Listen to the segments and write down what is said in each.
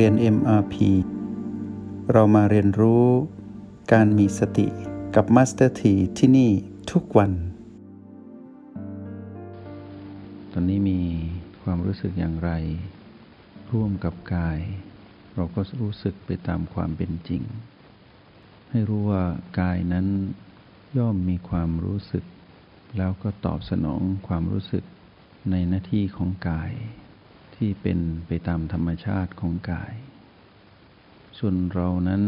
เรียน MRP เรามาเรียนรู้การมีสติกับ master t ที่นี่ทุกวันตอนนี้มีความรู้สึกอย่างไรร่วมกับกายเราก็รู้สึกไปตามความเป็นจริงให้รู้ว่ากายนั้นย่อมมีความรู้สึกแล้วก็ตอบสนองความรู้สึกในหน้าที่ของกายที่เป็นไปตามธรรมชาติของกายส่วนเรานั้น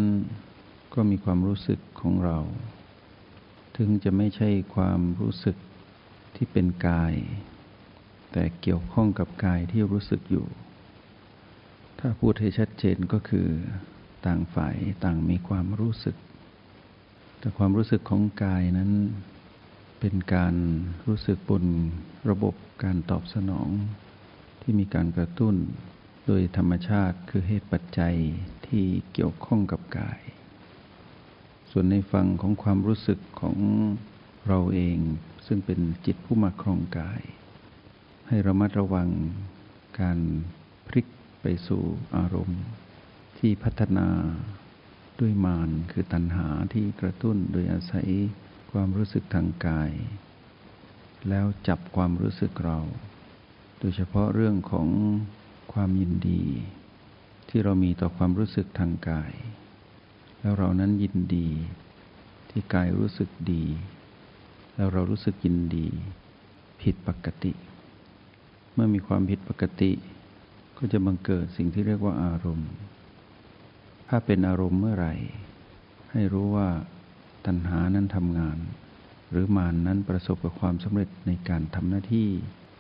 ก็มีความรู้สึกของเราถึงจะไม่ใช่ความรู้สึกที่เป็นกายแต่เกี่ยวข้องกับกายที่รู้สึกอยู่ถ้าพูดให้ชัดเจนก็คือต่างฝ่ายต่างมีความรู้สึกแต่ความรู้สึกของกายนั้นเป็นการรู้สึกบนระบบการตอบสนองที่มีการกระตุ้นโดยธรรมชาติคือเหตุปัจจัยที่เกี่ยวข้องกับกายส่วนในฝั่งของความรู้สึกของเราเองซึ่งเป็นจิตผู้มาครองกายให้ระมัดระวังการพลิกไปสู่อารมณ์ที่พัฒนาด้วยมารคือตัณหาที่กระตุ้นโดยอาศัยความรู้สึกทางกายแล้วจับความรู้สึกเราโดยเฉพาะเรื่องของความยินดีที่เรามีต่อความรู้สึกทางกายแล้วเรานั้นยินดีที่กายรู้สึกดีแล้วเรารู้สึกยินดีผิดปกติเมื่อมีความผิดปกติก็จะบังเกิดสิ่งที่เรียกว่าอารมณ์ถ้าเป็นอารมณ์เมื่อไหร่ให้รู้ว่าตัณหานั้นทำงานหรือมารนั้นประสบกับความสำเร็จในการทำหน้าที่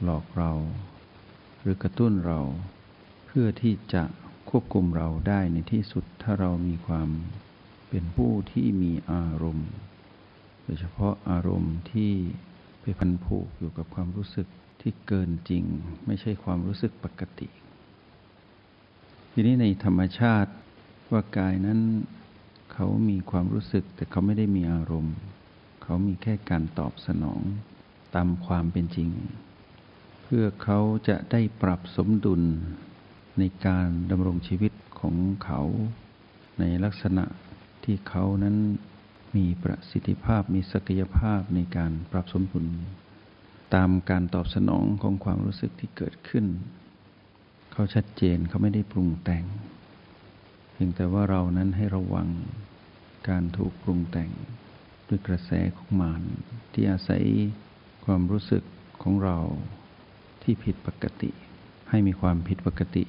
หลอกเราหรือกระตุ้นเราเพื่อที่จะควบคุมเราได้ในที่สุดถ้าเรามีความเป็นผู้ที่มีอารมณ์โดยเฉพาะอารมณ์ที่ไปพันผูกอยู่กับความรู้สึกที่เกินจริงไม่ใช่ความรู้สึกปกติทีนี้ในธรรมชาติว่ากายนั้นเขามีความรู้สึกแต่เขาไม่ได้มีอารมณ์เขามีแค่การตอบสนองตามความเป็นจริงเพื่อเขาจะได้ปรับสมดุลในการดำรงชีวิตของเขาในลักษณะที่เขานั้นมีประสิทธิภาพมีศักยภาพในการปรับสมดุลตามการตอบสนองของความรู้สึกที่เกิดขึ้นเขาชัดเจนเขาไม่ได้ปรุงแต่งเพียงแต่ว่าเรานั้นให้ระวังการถูกปรุงแต่งด้วยกระแสของมารที่อาศัยความรู้สึกของเราที่ผิดปกติให้มีความผิดปกติ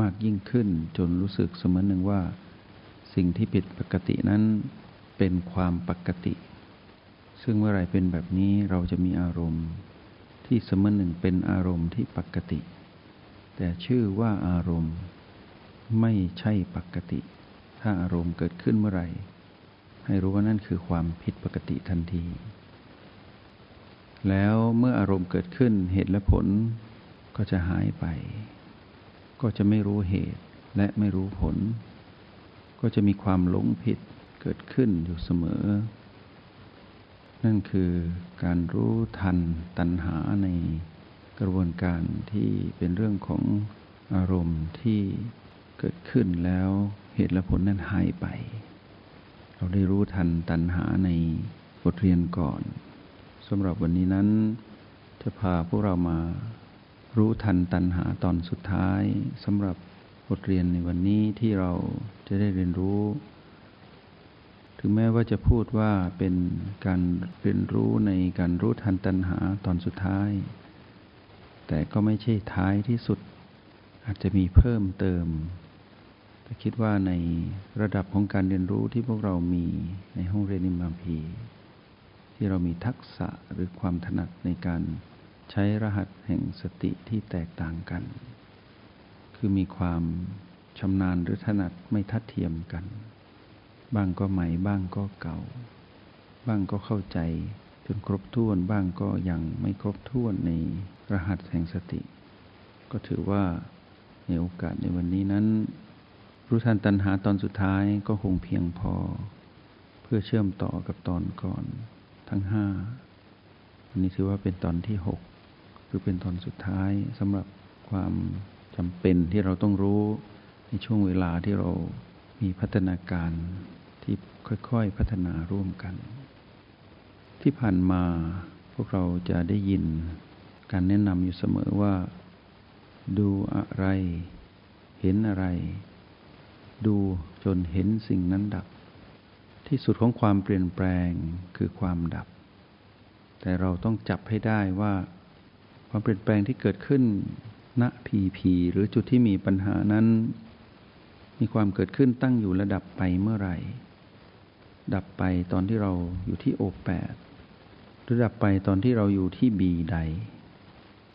มากยิ่งขึ้นจนรู้สึกเสมือนหนึ่งว่าสิ่งที่ผิดปกตินั้นเป็นความปกติซึ่งเมื่อไรเป็นแบบนี้เราจะมีอารมณ์ที่เสมือนหนึ่งเป็นอารมณ์ที่ปกติแต่ชื่อว่าอารมณ์ไม่ใช่ปกติถ้าอารมณ์เกิดขึ้นเมื่อไหร่ให้รู้ว่านั่นคือความผิดปกติทันทีแล้วเมื่ออารมณ์เกิดขึ้นเหตุและผลก็จะหายไปก็จะไม่รู้เหตุและไม่รู้ผลก็จะมีความหลงผิดเกิดขึ้นอยู่เสมอนั่นคือการรู้ทันตัณหาในกระบวนการที่เป็นเรื่องของอารมณ์ที่เกิดขึ้นแล้วเหตุและผลนั้นหายไปเราได้รู้ทันตัณหาในบทเรียนก่อนสำหรับวันนี้นั้นจะพาพวกเรามารู้ทันตัณหาตอนสุดท้ายสำหรับบทเรียนในวันนี้ที่เราจะได้เรียนรู้ถึงแม้ว่าจะพูดว่าเป็นการเรียนรู้ในการรู้ทันตัณหาตอนสุดท้ายแต่ก็ไม่ใช่ท้ายที่สุดอาจจะมีเพิ่มเติมแต่คิดว่าในระดับของการเรียนรู้ที่พวกเรามีในห้องเรียน MRP ที่เรามีทักษะหรือความถนัดในการใช้รหัสแห่งสติที่แตกต่างกันคือมีความชำนาญหรือถนัดไม่ทัดเทียมกันบ้างก็ใหม่บ้างก็เก่าบ้างก็เข้าใจจนครบถ้วนบ้างก็ยังไม่ครบถ้วนในรหัสแห่งสติก็ถือว่าในโอกาสในวันนี้นั้นรู้ทันตัณหาตอนสุดท้ายก็คงเพียงพอเพื่อเชื่อมต่อกับตอนก่อนทั้ง5อันนี้ถือว่าเป็นตอนที่6คือเป็นตอนสุดท้ายสำหรับความจำเป็นที่เราต้องรู้ ในช่วงเวลาที่เรามีพัฒนาการที่ค่อยๆพัฒนาร่วมกันที่ผ่านมาพวกเราจะได้ยินการแนะนำอยู่เสมอว่าดูอะไรเห็นอะไรดูจนเห็นสิ่งนั้นดับที่สุดของความเปลี่ยนแปลงคือความดับแต่เราต้องจับให้ได้ว่าความเปลี่ยนแปลงที่เกิดขึ้นณ PP หรือจุดที่มีปัญหานั้นมีความเกิดขึ้นตั้งอยู่และดับไปเมื่อไหร่ดับไปตอนที่เราอยู่ที่ O8 หรือดับไปตอนที่เราอยู่ที่ B ใด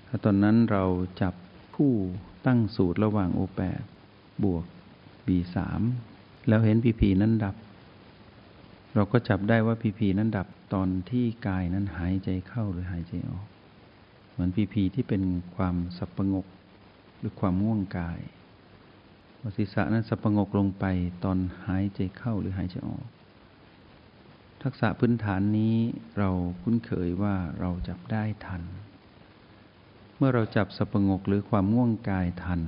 ถ้าตอนนั้นเราจับคู่ตั้งสูตรระหว่าง O8 บวก B3 แล้วเห็น PP นั้นดับเราก็จับได้ว่า PP นั้นดับตอนที่กายนั้นหายใจเข้าหรือหายใจออกเหมือน PP ที่เป็นความสับประงกหรือความง่วงกายศีรษะนั้นสับประงกลงไปตอนหายใจเข้าหรือหายใจออกทักษะพื้นฐานนี้เราคุ้นเคยว่าเราจับได้ทันเมื่อเราจับสับประงกหรือความง่วงกายทัน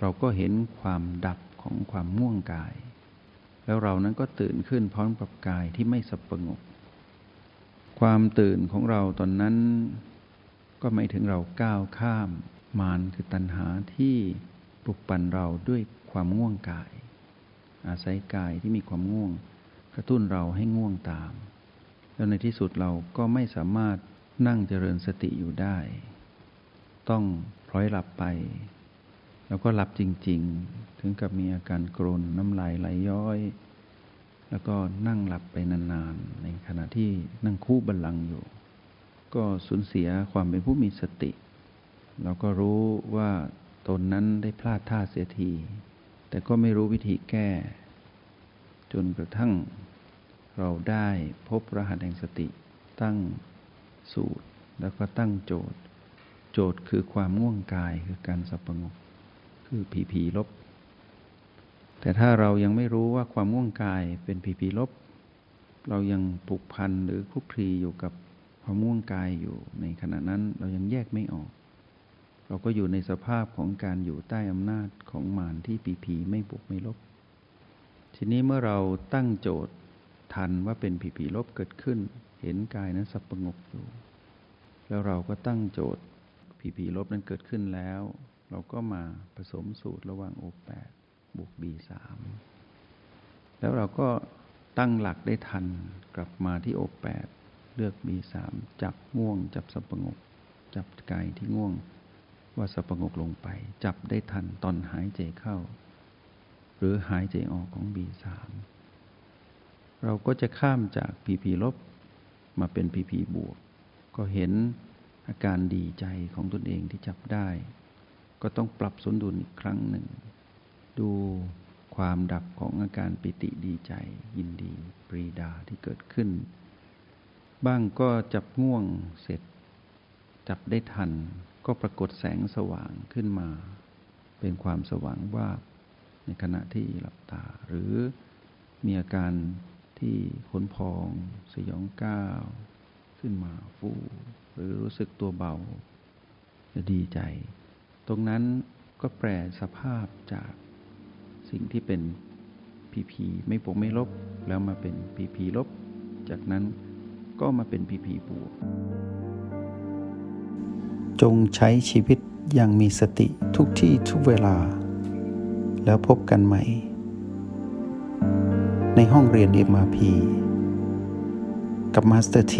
เราก็เห็นความดับของความง่วงกายแล้วเรานั้นก็ตื่นขึ้นพร้อมกับกายที่ไม่สับประงกความตื่นของเราตอนนั้นก็หมายถึงเราก้าวข้ามมารคือตัณหาที่ปลุกปั่นเราด้วยความง่วงกายอาศัยกายที่มีความง่วงกระตุ้นเราให้ง่วงตามแล้วในที่สุดเราก็ไม่สามารถนั่งเจริญสติอยู่ได้ต้องพลอยหลับไปแล้วก็หลับจริงๆถึงกับมีอาการกรนน้ำลายไหลย้อยแล้วก็นั่งหลับไปนานๆในขณะที่นั่งคู่บัลลังก์อยู่ก็สูญเสียความเป็นผู้มีสติเราก็รู้ว่าตนนั้นได้พลาดท่าเสียทีแต่ก็ไม่รู้วิธีแก้จนกระทั่งเราได้พบรหัสแห่งสติตั้งสูตรแล้วก็ตั้งโจทย์โจทย์คือความง่วงกายคือการสับประงกคือผีผีลบแต่ถ้าเรายังไม่รู้ว่าความง่วงกายเป็นผีผีลบเรายังผูกพันหรือคลุกคลีอยู่กับความง่วงกายอยู่ในขณะนั้นเรายังแยกไม่ออกเราก็อยู่ในสภาพของการอยู่ใต้อำนาจของมารที่ผีผีไม่บวกไม่ลบทีนี้เมื่อเราตั้งโจทย์ทันว่าเป็นผีผีลบเกิดขึ้นเห็นกายนั้นสับประงกอยู่แล้วเราก็ตั้งโจทย์ผีผีลบนั้นเกิดขึ้นแล้วเราก็มาผสมสูตรระหว่าง O8 บวก B3 แล้วเราก็ตั้งหลักได้ทันกลับมาที่ O8 เลือก B3 จับง่วงจับสับประงกจับกายที่ง่วงว่าสับประงกลงไปจับได้ทันตอนหายใจเข้าหรือหายใจออกของ B3 เราก็จะข้ามจาก PP ลบมาเป็น PP บวกก็เห็นอาการดีใจของตนเองที่จับได้ก็ต้องปรับสมดุลอีกครั้งหนึ่งดูความดับของอาการปิติดีใจยินดีปรีดาที่เกิดขึ้นบ้างก็จับง่วงเสร็จจับได้ทันก็ปรากฏแสงสว่างขึ้นมาเป็นความสว่างวาบในขณะที่หลับตาหรือมีอาการที่ขนพองสยองก้าวขึ้นมาฟูหรือรู้สึกตัวเบาจะดีใจตรงนั้นก็แปรสภาพจากสิ่งที่เป็น PP ไม่บวกไม่ลบแล้วมาเป็น PP ลบจากนั้นก็มาเป็น PP บวกจงใช้ชีวิตอย่างมีสติทุกที่ทุกเวลาแล้วพบกันใหม่ในห้องเรียน MRP กับ Master T